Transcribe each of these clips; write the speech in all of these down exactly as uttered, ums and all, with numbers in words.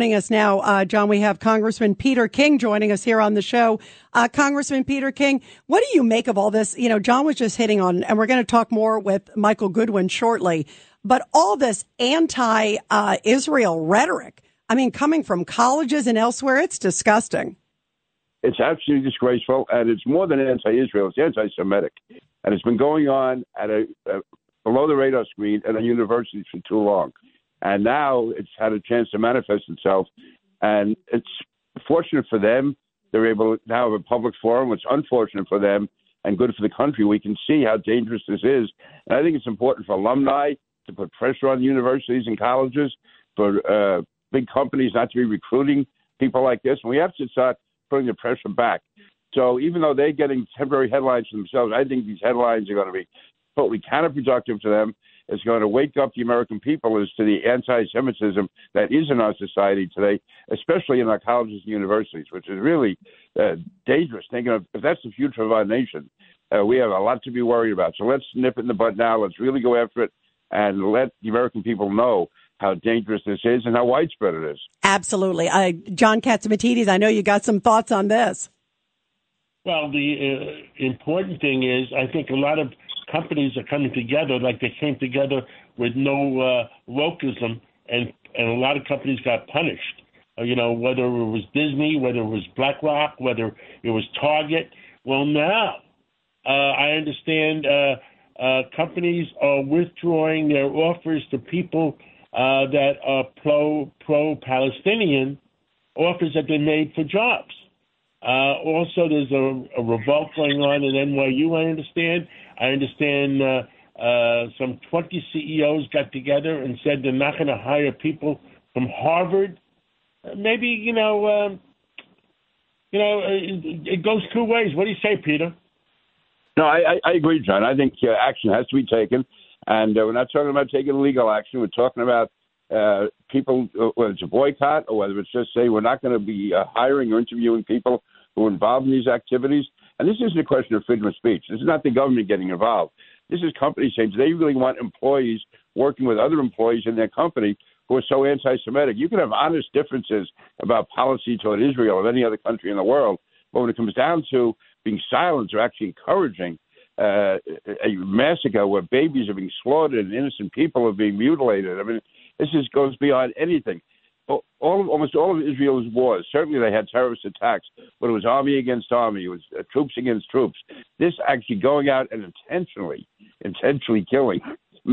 joining us now. Uh, John, we have Congressman Peter King joining us here on the show. Uh, Congressman Peter King, what do you make of all this? You know, John was just hitting on, and we're going to talk more with Michael Goodwin shortly, but all this anti, uh, Israel rhetoric, I mean, coming from colleges and elsewhere, it's disgusting. It's absolutely disgraceful, and it's more than anti-Israel. It's anti-Semitic, and it's been going on at a, a below the radar screen at a university for too long, and now it's had a chance to manifest itself. And it's fortunate for them they're able to now have a public forum. It's unfortunate for them and good for the country. We can see how dangerous this is, and I think it's important for alumni to put pressure on universities and colleges, for uh, big companies not to be recruiting people like this. And we have to start putting the pressure back. So even though they're getting temporary headlines for themselves, I think these headlines are going to be totally counterproductive to them. It's going to wake up the American people as to the anti-Semitism that is in our society today, especially in our colleges and universities, which is really uh, dangerous. Thinking of, if that's the future of our nation, uh, we have a lot to be worried about. So let's nip it in the bud now. Let's really go after it and let the American people know how dangerous this is and how widespread it is. Absolutely. I, John Katsimatidis, I know you got some thoughts on this. Well, the uh, important thing is I think a lot of companies are coming together like they came together with no uh, wokeism, and, and a lot of companies got punished. Uh, you know, whether it was Disney, whether it was BlackRock, whether it was Target. Well, now uh, I understand uh, uh, companies are withdrawing their offers to people Uh, that are pro, pro-Palestinian offers that they made for jobs. Uh, also, there's a, a revolt going on at N Y U, I understand. I understand uh, uh, some twenty C E Os got together and said they're not going to hire people from Harvard. Uh, maybe, you know, um, you know, it, it goes two ways. What do you say, Peter? No, I, I agree, John. I think uh, action has to be taken. And uh, we're not talking about taking legal action. We're talking about uh, people, whether it's a boycott or whether it's just say we're not going to be uh, hiring or interviewing people who are involved in these activities. And this isn't a question of freedom of speech. This is not the government getting involved. This is companies saying they really want employees working with other employees in their company who are so anti-Semitic. You can have honest differences about policy toward Israel or any other country in the world. But when it comes down to being silent or actually encouraging Uh, a massacre where babies are being slaughtered and innocent people are being mutilated. I mean, this just goes beyond anything. All, almost all of Israel's wars, certainly they had terrorist attacks, but it was army against army, it was uh, troops against troops. This actually going out and intentionally, intentionally killing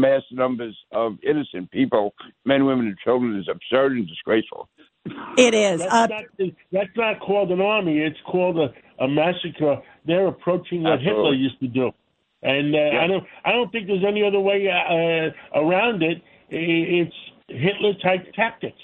mass numbers of innocent people, men, women, and children is absurd and disgraceful. It is. That's, uh, not, that's not called an army. It's called a, a massacre. They're approaching what absolutely. Hitler used to do, and uh, yeah. I don't. I don't think there's any other way uh, around it. It's Hitler-type tactics.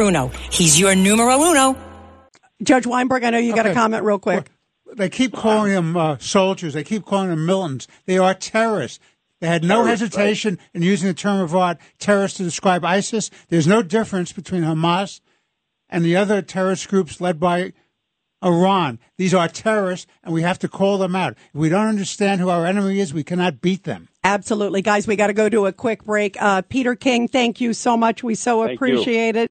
Bruno, he's your numero uno. Judge Weinberg, I know you okay. got a comment real quick. Well, they keep calling them uh, soldiers. They keep calling them militants. They are terrorists. They had no terrorists, hesitation right. in using the term of art, terrorists, to describe ISIS. There's no difference between Hamas and the other terrorist groups led by Iran. These are terrorists, and we have to call them out. If we don't understand who our enemy is, we cannot beat them. Absolutely. Guys, we got to go to a quick break. Uh, Peter King, thank you so much. We so thank appreciate you. It.